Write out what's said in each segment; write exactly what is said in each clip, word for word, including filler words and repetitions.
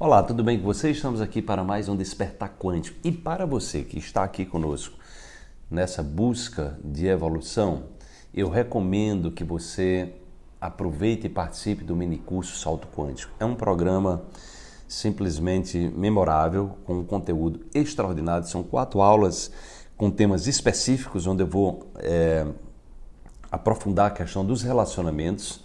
Olá, tudo bem com vocês? Estamos aqui para mais um Despertar Quântico. E para você que está aqui conosco nessa busca de evolução, eu recomendo que você aproveite e participe do minicurso Salto Quântico. É um programa simplesmente memorável, com um conteúdo extraordinário. São quatro aulas com temas específicos, onde eu vou é, aprofundar a questão dos relacionamentos,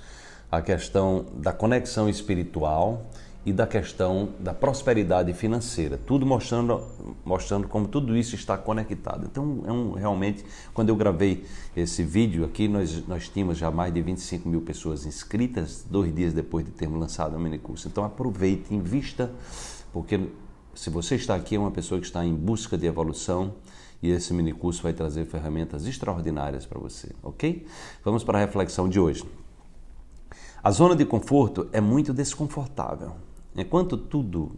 a questão da conexão espiritual e da questão da prosperidade financeira, tudo mostrando, mostrando como tudo isso está conectado. Então, é um, realmente, quando eu gravei esse vídeo aqui, nós, nós tínhamos já mais de vinte e cinco mil pessoas inscritas, dois dias depois de termos lançado o minicurso. Então, aproveite, invista, porque se você está aqui, é uma pessoa que está em busca de evolução, e esse minicurso vai trazer ferramentas extraordinárias para você, ok? Vamos para a reflexão de hoje. A zona de conforto é muito desconfortável. Enquanto tudo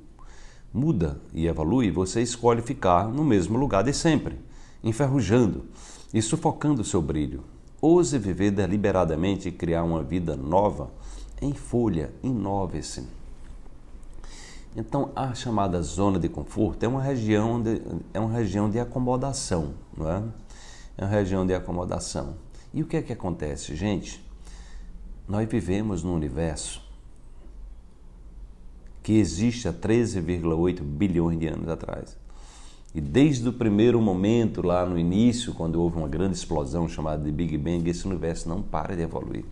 muda e evolui, você escolhe ficar no mesmo lugar de sempre, enferrujando e sufocando o seu brilho. Ouse viver deliberadamente e criar uma vida nova em folha, inove-se. Então, a chamada zona de conforto é uma região de, é uma região de acomodação, não é? É uma região de acomodação. E o que é que acontece, gente? Nós vivemos num universo que existe há treze vírgula oito bilhões de anos atrás. E desde o primeiro momento, lá no início, quando houve uma grande explosão chamada de Big Bang, esse universo não para de evoluir.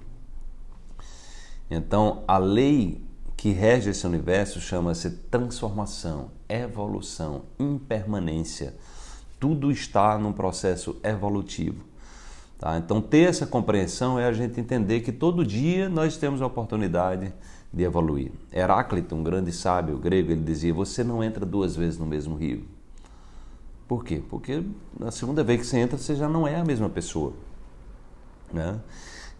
Então, a lei que rege esse universo chama-se transformação, evolução, impermanência. Tudo está num processo evolutivo. Tá? Então, ter essa compreensão é a gente entender que todo dia nós temos a oportunidade de evoluir. Heráclito, um grande sábio grego, ele dizia: você não entra duas vezes no mesmo rio. Por quê? Porque na segunda vez que você entra, você já não é a mesma pessoa, né?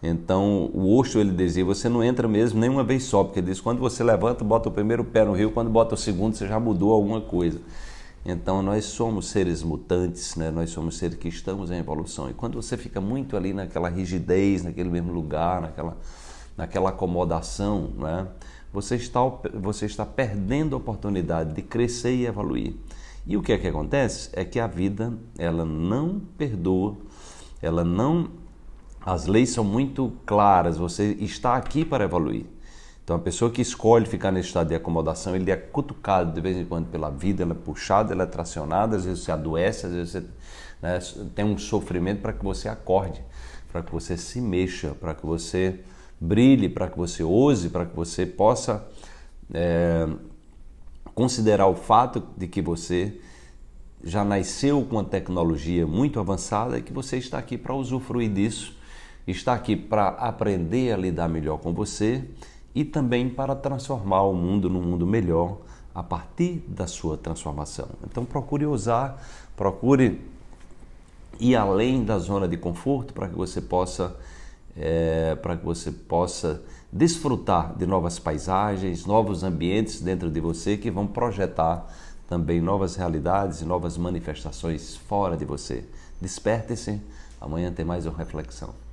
Então, o Osho, ele dizia: você não entra mesmo nem uma vez só, porque ele diz, quando você levanta, bota o primeiro pé no rio, quando bota o segundo, você já mudou alguma coisa. Então, nós somos seres mutantes, né? Nós somos seres que estamos em evolução. E quando você fica muito ali naquela rigidez, naquele mesmo lugar, naquela... naquela acomodação, né? você, está, você está perdendo a oportunidade de crescer e evoluir. E o que é que acontece? É que a vida, ela não perdoa, ela não... As leis são muito claras, você está aqui para evoluir. Então, a pessoa que escolhe ficar nesse estado de acomodação, ele é cutucado de vez em quando pela vida, ela é puxada, ela é tracionada, às vezes você adoece, às vezes você, né, tem um sofrimento para que você acorde, para que você se mexa, para que você... brilhe, para que você ouse, para que você possa é, considerar o fato de que você já nasceu com uma tecnologia muito avançada e que você está aqui para usufruir disso, está aqui para aprender a lidar melhor com você e também para transformar o mundo num mundo melhor a partir da sua transformação. Então, procure ousar, procure ir além da zona de conforto para que você possa... É, para que você possa desfrutar de novas paisagens, novos ambientes dentro de você que vão projetar também novas realidades e novas manifestações fora de você. Desperte-se, amanhã tem mais uma reflexão.